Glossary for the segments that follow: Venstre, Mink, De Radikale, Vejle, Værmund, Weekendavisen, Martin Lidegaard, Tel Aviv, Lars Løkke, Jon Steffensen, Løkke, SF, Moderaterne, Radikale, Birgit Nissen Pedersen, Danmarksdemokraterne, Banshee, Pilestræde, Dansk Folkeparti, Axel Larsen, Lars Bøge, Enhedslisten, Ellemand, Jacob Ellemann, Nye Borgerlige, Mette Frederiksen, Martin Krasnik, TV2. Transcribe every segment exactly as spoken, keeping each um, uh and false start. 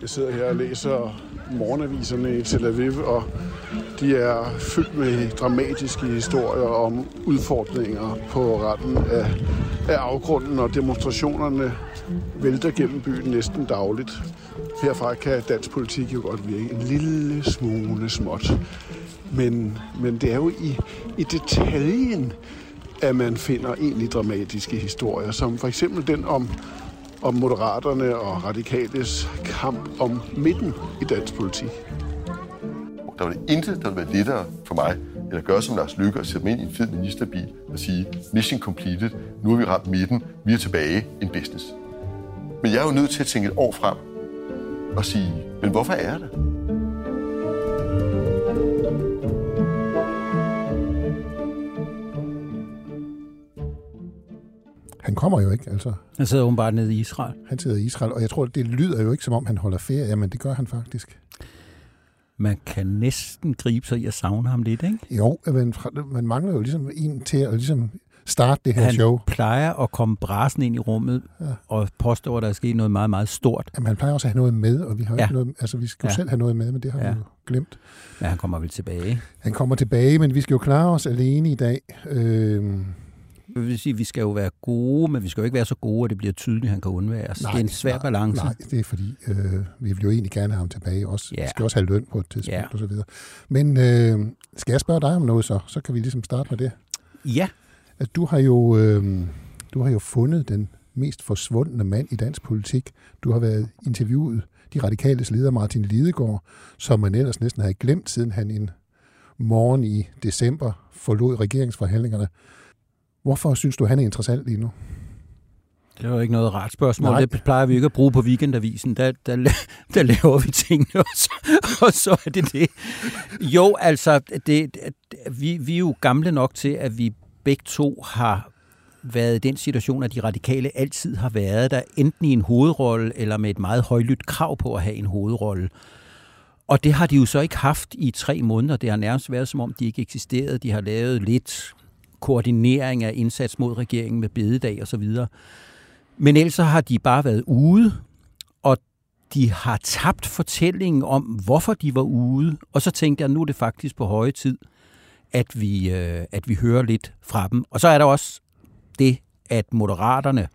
Jeg sidder her og læser morgenaviserne i Tel Aviv, og de er fyldt med dramatiske historier om udfordringer på randen af, af afgrunden, og demonstrationerne vælter gennem byen næsten dagligt. Herfra kan dansk politik jo godt virke en lille smule småt, men, men det er jo i, i detaljen, at man finder egentlig dramatiske historier, som for eksempel den om om Moderaterne og Radikales kamp om midten i dansk politik. Der var det intet, der ville være lettere for mig, end at gøre som Lars Løkke og sætte mig ind i en fed ministerbil og sige, mission completed, nu har vi ramt midten, vi er tilbage, en business. Men jeg er jo nødt til at tænke et år frem og sige, men hvorfor er det? Han kommer jo ikke, altså. Han sidder jo bare nede i Israel. Han sidder i Israel, og jeg tror, det lyder jo ikke, som om han holder ferie, men det gør han faktisk. Man kan næsten gribe sig i at savne ham lidt, ikke? Jo, men man mangler jo ligesom en til at ligesom starte det her han show. Han plejer at komme brasen ind i rummet, ja, og påstår, at der er sket noget meget, meget stort. Jamen, han plejer også at have noget med, og vi har ja. ikke noget, altså vi skal ja. selv have noget med, men det har ja. vi jo glemt. Men ja, han kommer vel tilbage. Han kommer tilbage, men vi skal jo klare os alene i dag. Øh... Det vil sige, at vi skal jo være gode, men vi skal jo ikke være så gode, at det bliver tydeligt, at han kan undvære os. Nej, det er en svær nej, balance. Nej, det er fordi, øh, vi vil jo egentlig gerne have ham tilbage også. Yeah. Vi skal også have løn på et tidspunkt yeah. og så videre. Men øh, skal jeg spørge dig om noget så? Så kan vi ligesom starte med det. Ja. Altså, du har jo, øh, du har jo fundet den mest forsvundne mand i dansk politik. Du har været interviewet de radikales leder Martin Lidegaard, som man ellers næsten havde glemt, siden han en morgen i december forlod regeringsforhandlingerne. Hvorfor synes du, han er interessant lige nu? Det er jo ikke noget rart spørgsmål. Nej. Det plejer vi ikke at bruge på Weekendavisen. Der, der, der laver vi tingene, og så, og så er det det. Jo, altså, det, vi, vi er jo gamle nok til, at vi begge to har været i den situation, at de radikale altid har været der, enten i en hovedrolle, eller med et meget højlydt krav på at have en hovedrolle. Og det har de jo så ikke haft i tre måneder. Det har nærmest været, som om de ikke eksisterede. De har lavet lidt koordinering af indsats mod regeringen med bededag og så videre. Men ellers har de bare været ude, og de har tabt fortællingen om, hvorfor de var ude. Og så tænkte jeg, nu er det faktisk på høje tid, at vi, øh, at vi hører lidt fra dem. Og så er der også det, at Moderaterne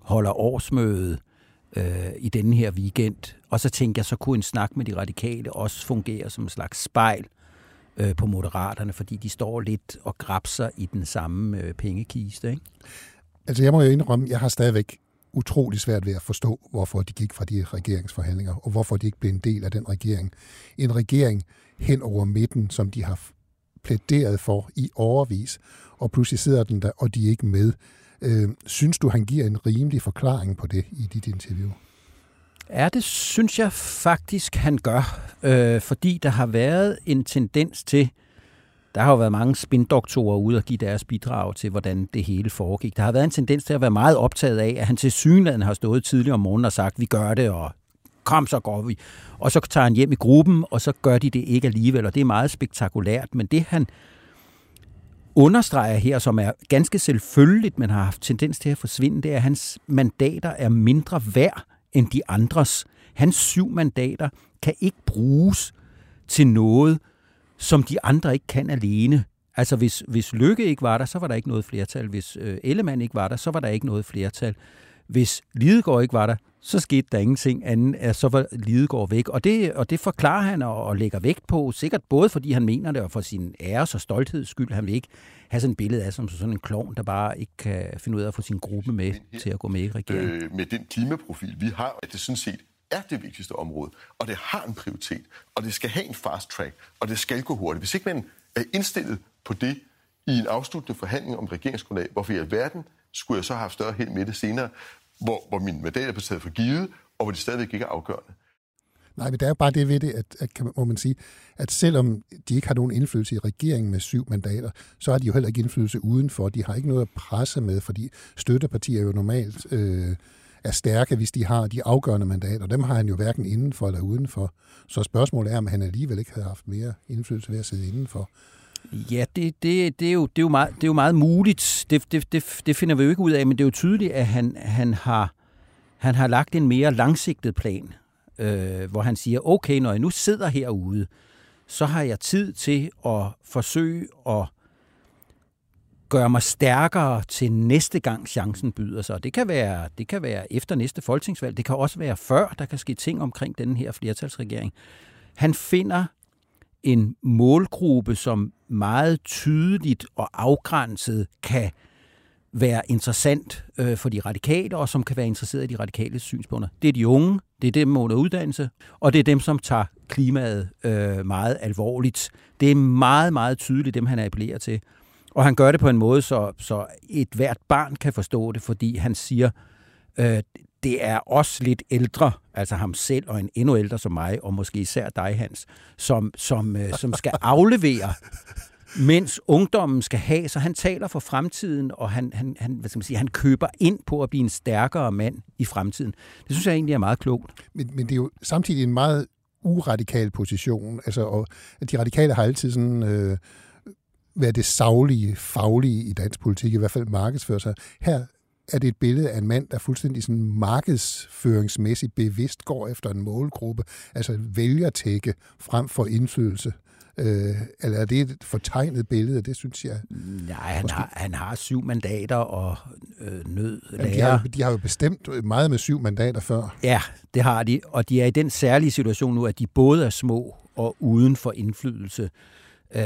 holder årsmøde øh, i denne her weekend. Og så tænkte jeg, så kunne en snak med de radikale også fungere som en slags spejl på Moderaterne, fordi de står lidt og grabser i den samme øh, pengekiste, ikke? Altså, jeg må jo indrømme, jeg har stadigvæk utrolig svært ved at forstå, hvorfor de gik fra de regeringsforhandlinger, og hvorfor de ikke blev en del af den regering. En regering hen over midten, som de har plæderet for i årevis, og pludselig sidder den der, og de er ikke med. Øh, synes du, han giver en rimelig forklaring på det i dit interview? Ja, det synes jeg faktisk, han gør, øh, fordi der har været en tendens til, der har jo været mange spindoktorer ude og give deres bidrag til, hvordan det hele foregik. Der har været en tendens til at være meget optaget af, at han til synligheden har stået tidligere om morgenen og sagt, vi gør det, og kom, så går vi. Og så tager han hjem i gruppen, og så gør de det ikke alligevel, og det er meget spektakulært, men det han understreger her, som er ganske selvfølgeligt, men har haft tendens til at forsvinde, det er, at hans mandater er mindre værd end de andres. Hans syv mandater kan ikke bruges til noget, som de andre ikke kan alene. Altså, hvis, hvis Løkke ikke var der, så var der ikke noget flertal. Hvis øh, Ellemand ikke var der, så var der ikke noget flertal. Hvis Lidegaard ikke var der, så skete der ingenting andet, så var Lidegaard væk. Og det, og det forklarer han og, og lægger vægt på, sikkert både fordi han mener det, og for sin æres og stoltheds skyld. Han vil ikke have sådan et billede af som sådan en klovn, der bare ikke kan finde ud af at få sin gruppe med helt, til at gå med i regeringen. Øh, med den klimaprofil, vi har, at det sådan set er det vigtigste område, og det har en prioritet, og det skal have en fast track, og det skal gå hurtigt. Hvis ikke man er indstillet på det i en afsluttende forhandling om regeringsgrundlag, hvorfor i alverden skulle jeg så have haft større held med det senere, hvor, hvor mine mandater er på stedet for givet, og hvor de stadigvæk ikke er afgørende. Nej, men der er jo bare det ved det, at, at kan, må man sige, at selvom de ikke har nogen indflydelse i regeringen med syv mandater, så har de jo heller ikke indflydelse udenfor. De har ikke noget at presse med, fordi støttepartier jo normalt øh, er stærke, hvis de har de afgørende mandater. Dem har han jo hverken indenfor eller udenfor. Så spørgsmålet er, om han alligevel ikke havde haft mere indflydelse ved at sidde indenfor. Ja, det, det, det, er, jo, det, er, jo meget, det er jo meget muligt. Det, det, det, det finder vi jo ikke ud af, men det er jo tydeligt, at han, han, har, han har lagt en mere langsigtet plan, øh, hvor han siger, okay, når jeg nu sidder herude, så har jeg tid til at forsøge at gøre mig stærkere til næste gang chancen byder sig. Det kan være, det kan være efter næste folketingsvalg, det kan også være før, der kan ske ting omkring denne her flertalsregering. Han finder en målgruppe, som meget tydeligt og afgrænset kan være interessant øh, for de radikale, og som kan være interesseret i de radikale synspunkter. Det er de unge, det er dem under uddannelse, og det er dem, som tager klimaet øh, meget alvorligt. Det er meget, meget tydeligt dem, han appellerer til. Og han gør det på en måde, så, så et hvert barn kan forstå det, fordi han siger, øh, det er også lidt ældre, altså ham selv og en endnu ældre som mig, og måske især dig, Hans, som, som, øh, som skal aflevere, mens ungdommen skal have. Så han taler for fremtiden, og han, han, han, hvad skal man sige, han køber ind på at blive en stærkere mand i fremtiden. Det synes jeg egentlig er meget klogt. Men, men det er jo samtidig en meget uradikal position. Altså, og de radikale har altid sådan... Øh, været det saglige, faglige i dansk politik, i hvert fald markedsfører sig. Her er det et billede af en mand, der fuldstændig sådan markedsføringsmæssigt bevidst går efter en målgruppe, altså vælgertække frem for indflydelse. Øh, eller er det et fortegnet billede? Det synes jeg... Nej, han, måske... har, han har syv mandater og øh, nød. Jamen, de, har, de har jo bestemt meget med syv mandater før. Ja, det har de, og de er i den særlige situation nu, at de både er små og uden for indflydelse. Øh,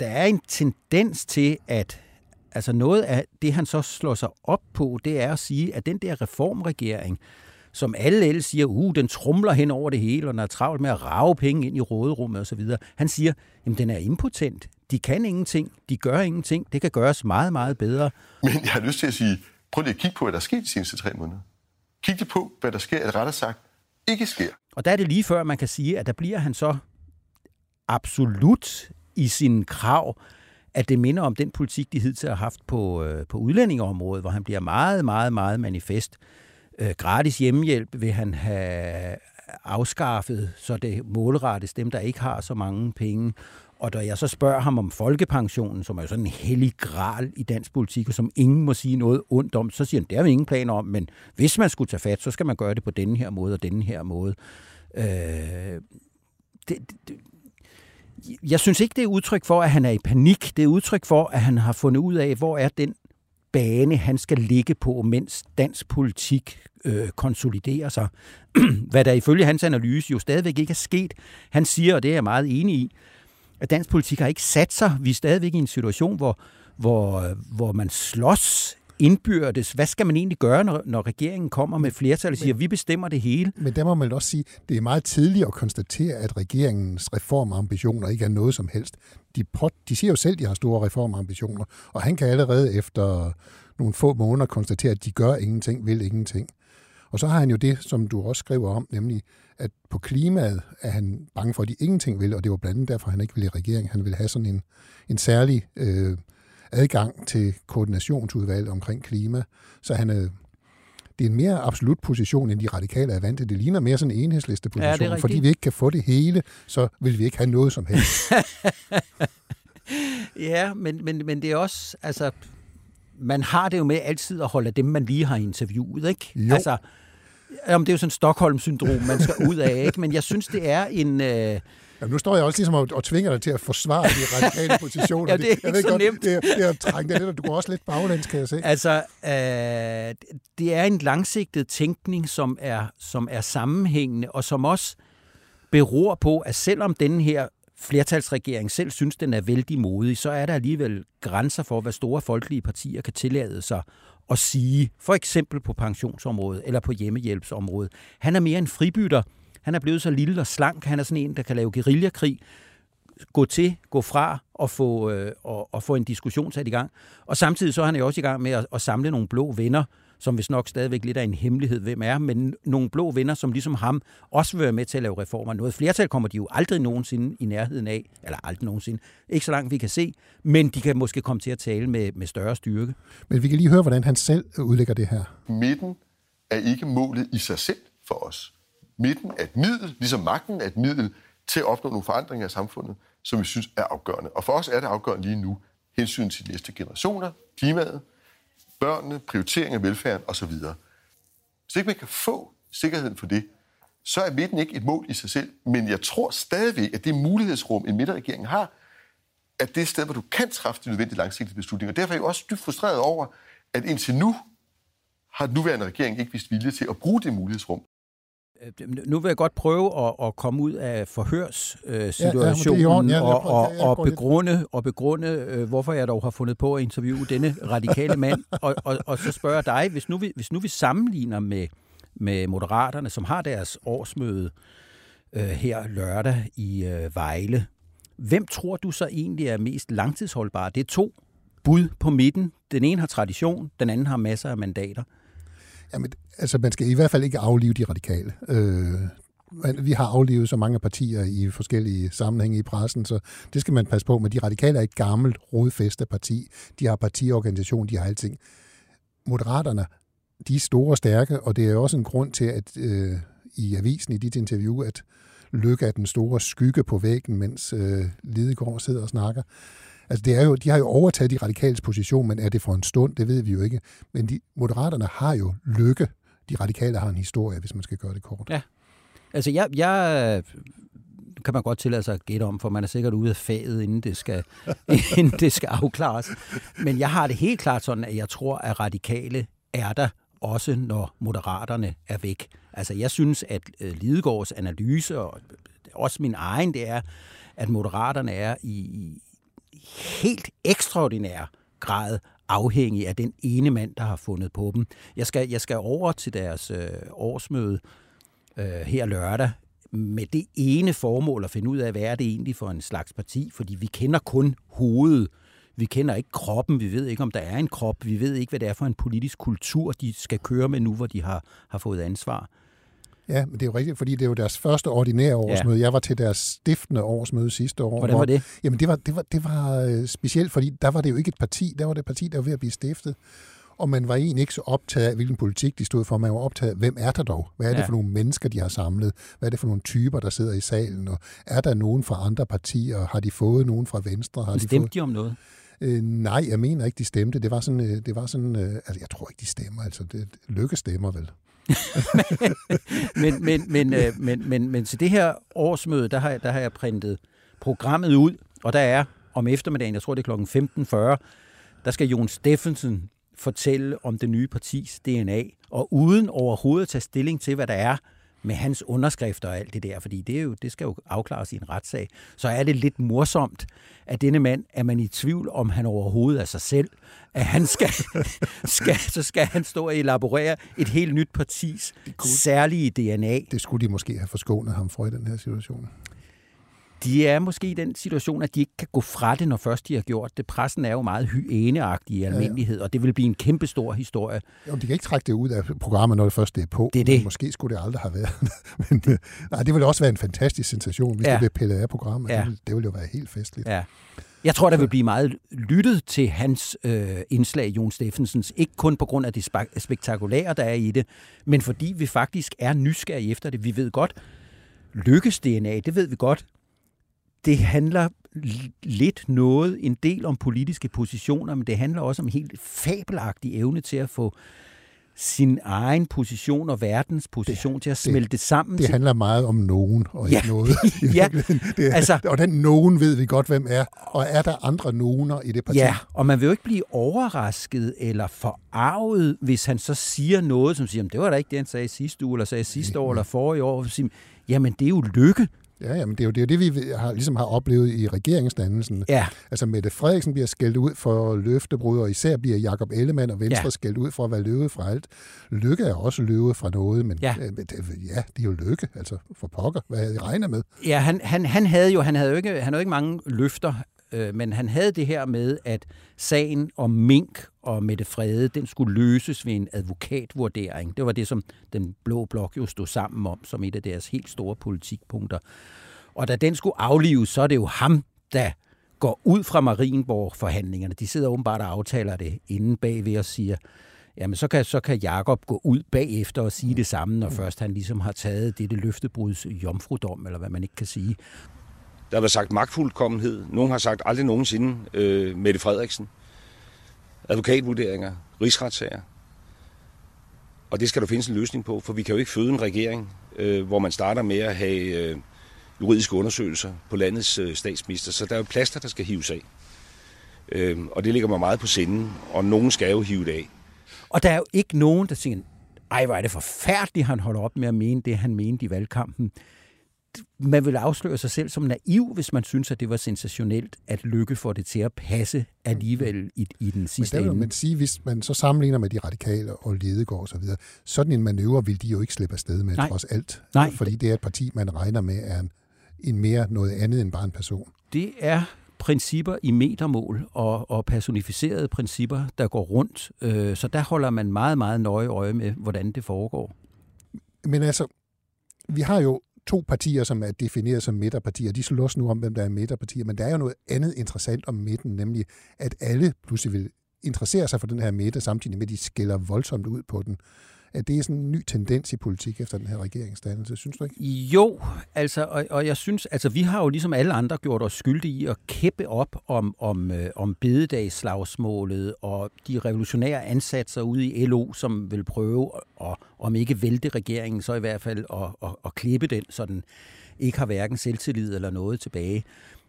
der er en tendens til, at altså noget af det, han så slår sig op på, det er at sige, at den der reformregering, som alle ellers siger, uh, den trumler hen over det hele, og den er travlt med at rage penge ind i råderummet osv. Han siger, jamen den er impotent. De kan ingenting. De gør ingenting. Det kan gøres meget, meget bedre. Men jeg har lyst til at sige, prøv lige at kigge på, hvad der er sket de seneste tre måneder. Kig lige på, hvad der sker, at rettere sagt ikke sker. Og der er det lige før, man kan sige, at der bliver han så absolut i sine krav, at det minder om den politik, de hidtil har haft på, øh, på udlændingeområdet, hvor han bliver meget, meget, meget manifest. Øh, gratis hjemmehjælp vil han have afskaffet, så det målrettes dem, der ikke har så mange penge. Og da jeg så spørger ham om folkepensionen, som er jo sådan en hellig gral i dansk politik, og som ingen må sige noget ondt om, så siger han, der er vi ingen planer om, men hvis man skulle tage fat, så skal man gøre det på denne her måde og denne her måde. Øh, det... det Jeg synes ikke, det er udtryk for, at han er i panik. Det er udtryk for, at han har fundet ud af, hvor er den bane, han skal ligge på, mens dansk politik øh, konsoliderer sig. Hvad der ifølge hans analyse jo stadigvæk ikke er sket. Han siger, og det er jeg meget enig i, at dansk politik har ikke sat sig. Vi er stadigvæk i en situation, hvor, hvor, hvor man slås indbyrdes. Hvad skal man egentlig gøre, når, når regeringen kommer med flertal og siger, at vi bestemmer det hele? Men der må man også sige, det er meget tidligt at konstatere, at regeringens reformambitioner ikke er noget som helst. De, pot, de siger jo selv, at de har store reformambitioner, og han kan allerede efter nogle få måneder konstatere, at de gør ingenting, vil ingenting. Og så har han jo det, som du også skriver om, nemlig at på klimaet er han bange for, at de ingenting vil, og det var blandt andet derfor, han ikke ville i regeringen. Han ville have sådan en, en særlig... Øh, adgang til koordinationsudvalg omkring klima, så han øh, det er en mere absolut position, end de radikale er vant til. Det ligner mere sådan en enhedslisteposition, ja, fordi vi ikke kan få det hele, så vil vi ikke have noget som helst. Ja, men, men, men det er også, altså, man har det jo med altid at holde dem, man lige har interviewet, ikke? Jo. Altså, jamen, det er jo sådan Stockholm-syndrom, man skal ud af, ikke? Men jeg synes, det er en... Øh, Jamen, nu står jeg også ligesom og, og tvinger dig til at forsvare de radikale positioner. Ja, det er ikke jeg ved så godt, nemt. Det er, det er trængt, det er, du går også lidt baglæns, kan jeg se. Altså, øh, det er en langsigtet tænkning, som er, som er sammenhængende, og som også beror på, at selvom denne her flertalsregering selv synes, den er vældig modig, så er der alligevel grænser for, hvad store folkelige partier kan tillade sig at sige, for eksempel på pensionsområdet eller på hjemmehjælpsområdet. Han er mere en fribytter. Han er blevet så lille og slank. Han er sådan en, der kan lave guerillakrig, gå til, gå fra og få, øh, og, og få en diskussion sat i gang. Og samtidig så er han jo også i gang med at, at samle nogle blå venner, som vist nok stadigvæk lidt af en hemmelighed, hvem er, men nogle blå venner, som ligesom ham også vil være med til at lave reformer. Noget flertal kommer de jo aldrig nogensinde i nærheden af, eller aldrig nogensinde, ikke så langt vi kan se, men de kan måske komme til at tale med, med større styrke. Men vi kan lige høre, hvordan han selv udlægger det her. Midten er ikke målet i sig selv for os. Midten er et middel, ligesom magten er et middel, til at opnå nogle forandringer af samfundet, som vi synes er afgørende. Og for os er det afgørende lige nu, hensyn til de næste generationer, klimaet, børnene, prioritering af velfærden osv. Hvis ikke man kan få sikkerheden for det, så er midten ikke et mål i sig selv, men jeg tror stadigvæk, at det mulighedsrum, en midterregering har, at det er et sted, hvor du kan træffe de nødvendige langsigtede beslutninger. Derfor er jeg også dybt frustreret over, at indtil nu har den nuværende regering ikke vist vilje til at bruge det mulighedsrum. Nu vil jeg godt prøve at, at komme ud af forhørssituationen ja, ja, og, og, og begrunde, og begrunde, hvorfor jeg dog har fundet på at interviewe denne radikale mand. og, og, og så spørger jeg dig, hvis nu vi, hvis nu vi sammenligner med, med Moderaterne, som har deres årsmøde øh, her lørdag i øh, Vejle, hvem tror du så egentlig er mest langtidsholdbare? Det er to bud på midten. Den ene har tradition, den anden har masser af mandater. Jamen, altså, man skal i hvert fald ikke aflive de radikale. Øh, vi har aflivet så mange partier i forskellige sammenhænge i pressen, så det skal man passe på. Men de radikale er et gammelt, rodfæstet parti. De har partiorganisation, de har alting. Moderaterne, de er store og stærke, og det er også en grund til, at øh, i avisen, i dit interview, at Løkke er den store skygge på væggen, mens øh, Lidegaard sidder og snakker. Altså, det er jo, de har jo overtaget de radikales position, men er det for en stund? Det ved vi jo ikke. Men de, Moderaterne har jo Løkke. De radikale har en historie, hvis man skal gøre det kort. Ja. Altså, jeg, jeg kan man godt tillade sig at gætte om, for man er sikkert ude af faget, inden det skal, inden det skal afklares. Men jeg har det helt klart sådan, at jeg tror, at radikale er der, også når Moderaterne er væk. Altså, jeg synes, at Lidegaards analyse, og også min egen, det er, at Moderaterne er i helt ekstraordinær grad afhængig af den ene mand, der har fundet på dem. Jeg skal, jeg skal over til deres øh, årsmøde øh, her lørdag med det ene formål at finde ud af, hvad er det egentlig for en slags parti, fordi vi kender kun hovedet. Vi kender ikke kroppen, vi ved ikke, om der er en krop, vi ved ikke, hvad det er for en politisk kultur, de skal køre med nu, hvor de har, har fået ansvar. Ja, men det er jo rigtigt, fordi det er jo deres første ordinære årsmøde. Ja. Jeg var til deres stiftende årsmøde sidste år. Hvordan var det? Hvor, jamen det var, det var, det var specielt, fordi der var det jo ikke et parti. Der var det et parti, der var ved at blive stiftet. Og man var egentlig ikke så optaget af, hvilken politik de stod for. Man var optaget af, hvem er der dog? Hvad er det ja. for nogle mennesker, de har samlet? Hvad er det for nogle typer, der sidder i salen? Og er der nogen fra andre partier? Har de fået nogen fra Venstre? Har de stemte fået... de om noget? Øh, nej, jeg mener ikke, de stemte. Det var sådan... Det var sådan øh, altså, jeg tror ikke, de stemmer. Altså, det, Løkke stemmer vel. men, men, men, øh, men, men, men til det her årsmøde, der har, der har jeg printet programmet ud, og der er om eftermiddagen, jeg tror det er klokken femten fyrre, der skal Jon Steffensen fortælle om det nye partis D N A, og uden overhovedet tage stilling til, hvad der er med hans underskrifter og alt det der, fordi det, er jo, det skal jo afklares i en retssag, så er det lidt morsomt, at denne mand, er man i tvivl om, han overhovedet er sig selv, at han skal, skal, så skal han stå og elaborere et helt nyt partis særlige D N A. Det skulle de måske have forskånet ham for i den her situation. De er måske i den situation, at de ikke kan gå fra det, når først de har gjort det. Pressen er jo meget hyæneagtig i almindelighed, ja, ja. og det vil blive en kæmpe stor historie. Jo, de kan ikke trække det ud af programmet, når det først det er på. Det er det. Måske skulle det aldrig have været. Men det, nej, det ville også være en fantastisk sensation, hvis ja. det blev pillet af programmet. Ja. Det, ville, det ville jo være helt festligt. Ja. Jeg tror, der vil blive meget lyttet til hans øh, indslag, Jon Steffensens. Ikke kun på grund af det spektakulære, der er i det, men fordi vi faktisk er nysgerrige efter det. Vi ved godt, Løkkes D N A, det ved vi godt. Det handler lidt noget, en del om politiske positioner, men det handler også om helt fabelagtig evne til at få sin egen position og verdens position det, til at smelte det, sammen. Det til... handler meget om nogen og ja. ikke noget. ja. det, altså... Og den nogen ved vi godt, hvem er. Og er der andre nogener i det parti? Ja, og man vil jo ikke blive overrasket eller forarvet, hvis han så siger noget, som siger, det var da ikke det, han sagde sidste uge, eller sagde sidste ja. år, eller forrige år. Siger, jamen, det er jo Løkke. Ja, jamen det er jo det, er det vi har, ligesom har oplevet i regeringsdannelsen. Ja. Altså Mette Frederiksen bliver skældt ud for løftebrud, og især bliver Jacob Ellemann og Venstre ja. skældt ud for at være løbet fra alt. Løkke er også løbet fra noget, men ja, øh, det, ja det er jo Løkke, altså for pokker, hvad havde I regnet med? Ja, han, han, han, havde jo, han havde jo ikke, han havde jo ikke mange løfter øh, men han havde det her med, at sagen om Mink og Mette Frede, den skulle løses ved en advokatvurdering. Det var det, som den blå blok jo stod sammen om, som et af deres helt store politikpunkter. Og da den skulle aflives, så er det jo ham, der går ud fra Marienborg-forhandlingerne. De sidder åbenbart og aftaler det inde bagved og siger, jamen så kan, så kan Jacob gå ud bagefter og sige det samme, når først han ligesom har taget dette løftebruds jomfrudom, eller hvad man ikke kan sige. Der har været sagt magtfuldkommenhed. Nogen har sagt aldrig nogensinde øh, Mette Frederiksen. Advokatvurderinger, rigsretssager. Og det skal der findes en løsning på, for vi kan jo ikke føde en regering, øh, hvor man starter med at have øh, juridiske undersøgelser på landets øh, statsminister. Så der er jo plaster, der skal hives af. Øh, og det ligger mig meget på sinden, og nogen skal jo hive det af. Og der er jo ikke nogen, der siger, ej, hvor er det forfærdeligt, han holder op med at mene det, han mente i valgkampen. Man vil afsløre sig selv som naiv, hvis man synes, at det var sensationelt, at Løkke får det til at passe alligevel i, i den sidste ende. Men der vil man sige, hvis man så sammenligner med de radikale og Lidegaard og så videre, sådan en manøvre vil de jo ikke slippe afsted med, Nej. Trods alt. Nej. Fordi det er et parti, man regner med, er en, en mere noget andet end bare en person. Det er principper i metermål og, og personificerede principper, der går rundt. Øh, så der holder man meget, meget nøje øje med, hvordan det foregår. Men altså, vi har jo to partier, som er defineret som midterpartier. De slås nu om, hvem der er midterpartier, men der er jo noget andet interessant om midten, nemlig at alle pludselig vil interessere sig for den her midte, samtidig med, at de skiller voldsomt ud på den. At det er sådan en ny tendens i politik efter den her regeringsdannelse, synes du ikke? Jo, altså, og, og jeg synes, altså vi har jo ligesom alle andre gjort os skyldige i at kæppe op om, om, øh, om bededagsslagsmålet og de revolutionære ansatser ude i L O, som vil prøve, og, om ikke vælte regeringen, så i hvert fald at, at, at klippe den, så den ikke har hverken selvtillid eller noget tilbage.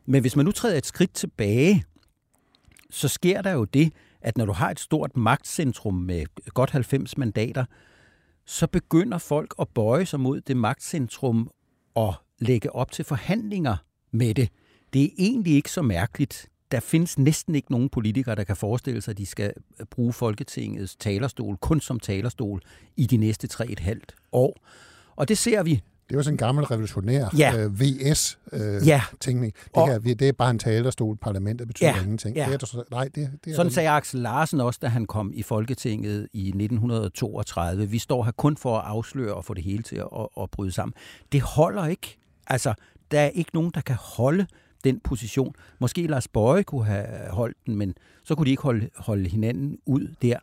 Men hvis man nu træder et skridt tilbage, så sker der jo det, at når du har et stort magtcentrum med godt halvfems mandater, så begynder folk at bøje sig mod det magtcentrum og lægge op til forhandlinger med det. Det er egentlig ikke så mærkeligt. Der findes næsten ikke nogen politikere, der kan forestille sig, at de skal bruge Folketingets talerstol kun som talerstol i de næste tre et halvt år. Og det ser vi. Det var sådan en gammel revolutionær ja. øh, V S-tænkning. Øh, ja. Det her, det er bare en talerstol, parlamentet betyder ja. ingenting. Ja. Det er, nej, det, det er sådan sagde Axel Larsen også, da han kom i Folketinget i nitten toogtredive. Vi står her kun for at afsløre og få det hele til at, at, at bryde sammen. Det holder ikke. Altså, der er ikke nogen, der kan holde den position. Måske Lars Bøge kunne have holdt den, men så kunne de ikke holde, holde hinanden ud der.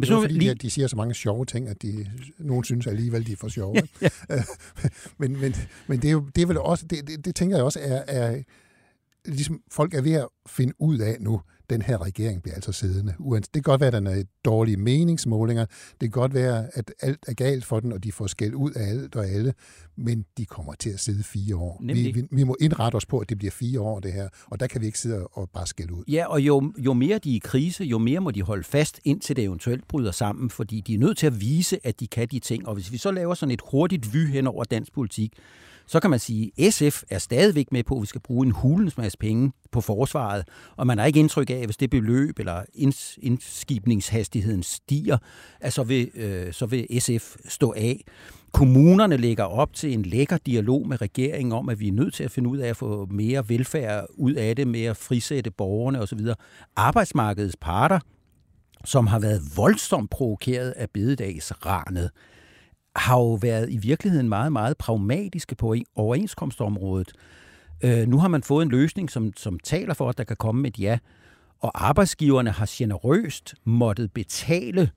Det er fordi, at de siger så mange sjove ting, at de, nogen synes alligevel, de er for sjove. Ja, ja. men men, men det, er jo, det er vel også, det, det, det tænker jeg også, er, er ligesom folk er ved at finde ud af nu, den her regering bliver altså siddende. Det kan godt være, at den er dårlige meningsmålinger. Det kan godt være, at alt er galt for den, og de får skæld ud af alt og alle. Men de kommer til at sidde fire år. Vi, vi, vi må indrette os på, at det bliver fire år, det her. Og der kan vi ikke sidde og bare skælde ud. Ja, og jo, jo mere de er i krise, jo mere må de holde fast, indtil det eventuelt bryder sammen. Fordi de er nødt til at vise, at de kan de ting. Og hvis vi så laver sådan et hurtigt vy hen over dansk politik, så kan man sige, at S F er stadigvæk med på, at vi skal bruge en hulens masse penge på forsvaret, og man har ikke indtryk af, at hvis det beløb eller indskibningshastigheden stiger, at så vil, øh, så vil S F stå af. Kommunerne lægger op til en lækker dialog med regeringen om, at vi er nødt til at finde ud af at få mere velfærd ud af det, mere frisætte borgerne osv. Arbejdsmarkedets parter, som har været voldsomt provokeret af bededagsranet, har jo været i virkeligheden meget, meget pragmatiske på overenskomstområdet. Øh, nu har man fået en løsning, som, som taler for, at der kan komme et ja, og arbejdsgiverne har generøst måttet betale,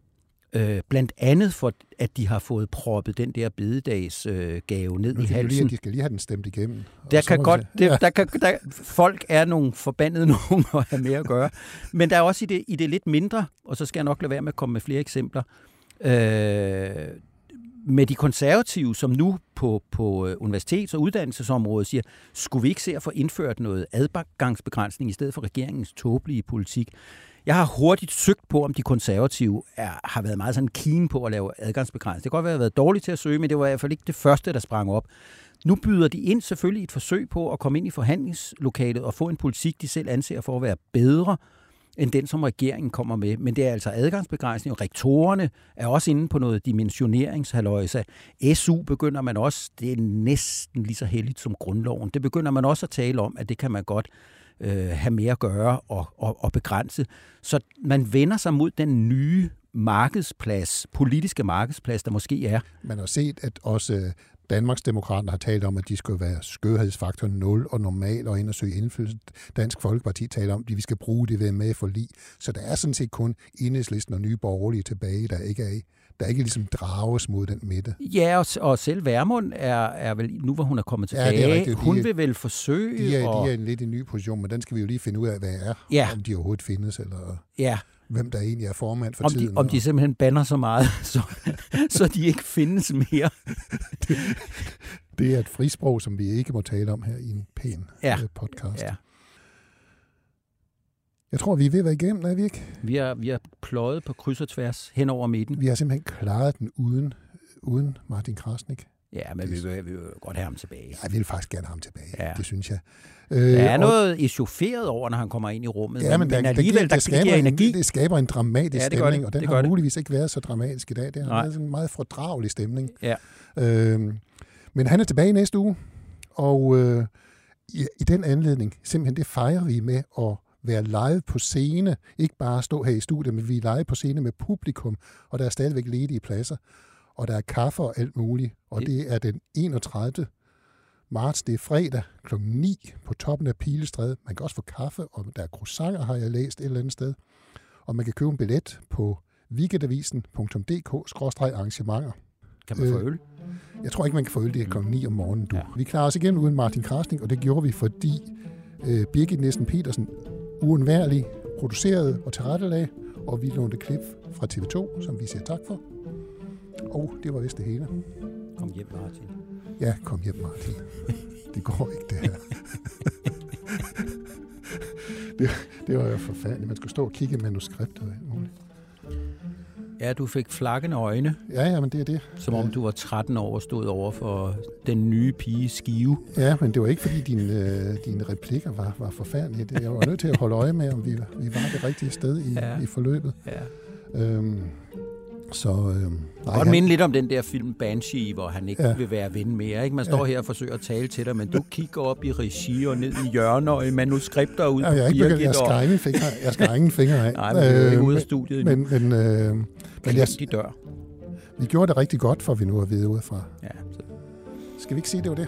øh, blandt andet for, at de har fået proppet den der bededagsgave øh, ned nu, i halsen. Lige, de skal lige have den stemt igennem. Der kan godt, det, der kan, der, folk er nogle forbandede nogen at have mere at gøre, men der er også i det, i det lidt mindre, og så skal jeg nok lade være med at komme med flere eksempler, øh, med de konservative, som nu på, på universitets- og uddannelsesområdet siger, skulle vi ikke se at få indført noget adgangsbegrænsning i stedet for regeringens tåbelige politik? Jeg har hurtigt søgt på, om de konservative er, har været meget sådan keen på at lave adgangsbegrænsning. Det kan godt være, at jeg har været dårlig til at søge, men det var i hvert fald ikke det første, der sprang op. Nu byder de ind selvfølgelig et forsøg på at komme ind i forhandlingslokalet og få en politik, de selv anser for at være bedre end den, som regeringen kommer med. Men det er altså adgangsbegrænsning, og rektorerne er også inde på noget dimensioneringshaløjse. S U begynder man også, det er næsten lige så heldigt som grundloven, det begynder man også at tale om, at det kan man godt øh, have mere at gøre og, og, og begrænse. Så man vender sig mod den nye markedsplads, politiske markedsplads, der måske er. Man har set, at også Danmarksdemokraterne har talt om, at de skal være skørhedsfaktor nul og normal og ind og søge indflydelse. Dansk Folkeparti taler om, at vi skal bruge det ved med for lige. Så der er sådan set kun Enhedslisten og Nye Borgerlige tilbage, der ikke er i. Der ikke ligesom drages mod den midte. Ja, og, og selv Værmund er, er vel, nu hvor hun er kommet tilbage, ja, er rigtigt, hun er, vil vel forsøge... De er, og... de er lidt i en ny position, men den skal vi jo lige finde ud af, hvad er, ja. Om de overhovedet findes, eller ja. Hvem der egentlig er formand for om de, tiden. Om og... de simpelthen banner så meget, så, så de ikke findes mere. det, det er et frisprog, som vi ikke må tale om her i en pæn ja. podcast. Ja. Jeg tror, vi er ved at være igennem, er vi ikke? Vi har, vi har pløjet på kryds og tværs hen over midten. Vi har simpelthen klaret den uden, uden Martin Krasnik. Ja, men det, vi, vil, vi vil godt have ham tilbage. Jeg vil faktisk gerne have ham tilbage, ja. Det synes jeg. Øh, der er og, noget echaufferet over, når han kommer ind i rummet, ja, men, men der, alligevel, der, der, der skaber en, energi. Det skaber en dramatisk ja, stemning, det. og den det har det. muligvis ikke været så dramatisk i dag. Det har været en meget fordragelig stemning. Ja. Øh, men han er tilbage næste uge, og øh, i, i den anledning, simpelthen det fejrer vi med at være live på scene, ikke bare stå her i studiet, men vi er live på scene med publikum, og der er stadigvæk ledige pladser, og der er kaffe og alt muligt, og det er den enogtredivte marts, det er fredag klokken ni på toppen af Pilestræde. Man kan også få kaffe, og der er croissanter, har jeg læst et eller andet sted, og man kan købe en billet på weekendavisen punktum d k skråstreg arrangementer. Kan man få øl? Øh, jeg tror ikke, man kan få øl, det er klokken ni om morgenen. Du. Ja. Vi klarer os igen uden Martin Krasnik, og det gjorde vi, fordi øh, Birgit Nissen Pedersen uundværlig produceret og tilrettelagt, og vi lånte klip fra T V to, som vi siger tak for. Og det var vist det hele. Kom hjem, Martin. Ja, kom hjem, Martin. Det går ikke, det her. det, det var jo forfærdeligt. Man skulle stå og kigge i manuskriptet og alt muligt. Ja, du fik flakkende øjne. Ja, ja, men det er det. Som om ja. du var tretten år og stod over for den nye pige Skive. Ja, men det var ikke, fordi dine, øh, dine replikker var, var forfærdelige. Jeg var nødt til at holde øje med, om vi, vi var det rigtige sted i, ja. i forløbet. Ja. Øhm, så, øhm, nej, godt minde lidt om den der film Banshee, hvor han ikke ja. vil være ven mere. Ikke? Man står ja. her og forsøger at tale til dig, men du kigger op i regi og ned i hjørner og i manuskripter og ud ja, jeg er ikke begyndt, jeg skal ingen fingre, jeg skal ingen fingre af. Nej, men øh, det er ikke ude af studiet men, endnu. Men, øh, men jeg, de dør. Vi gjorde det rigtig godt, for vi nu er ved udefra. Ja, så. Skal vi ikke sige, det var det?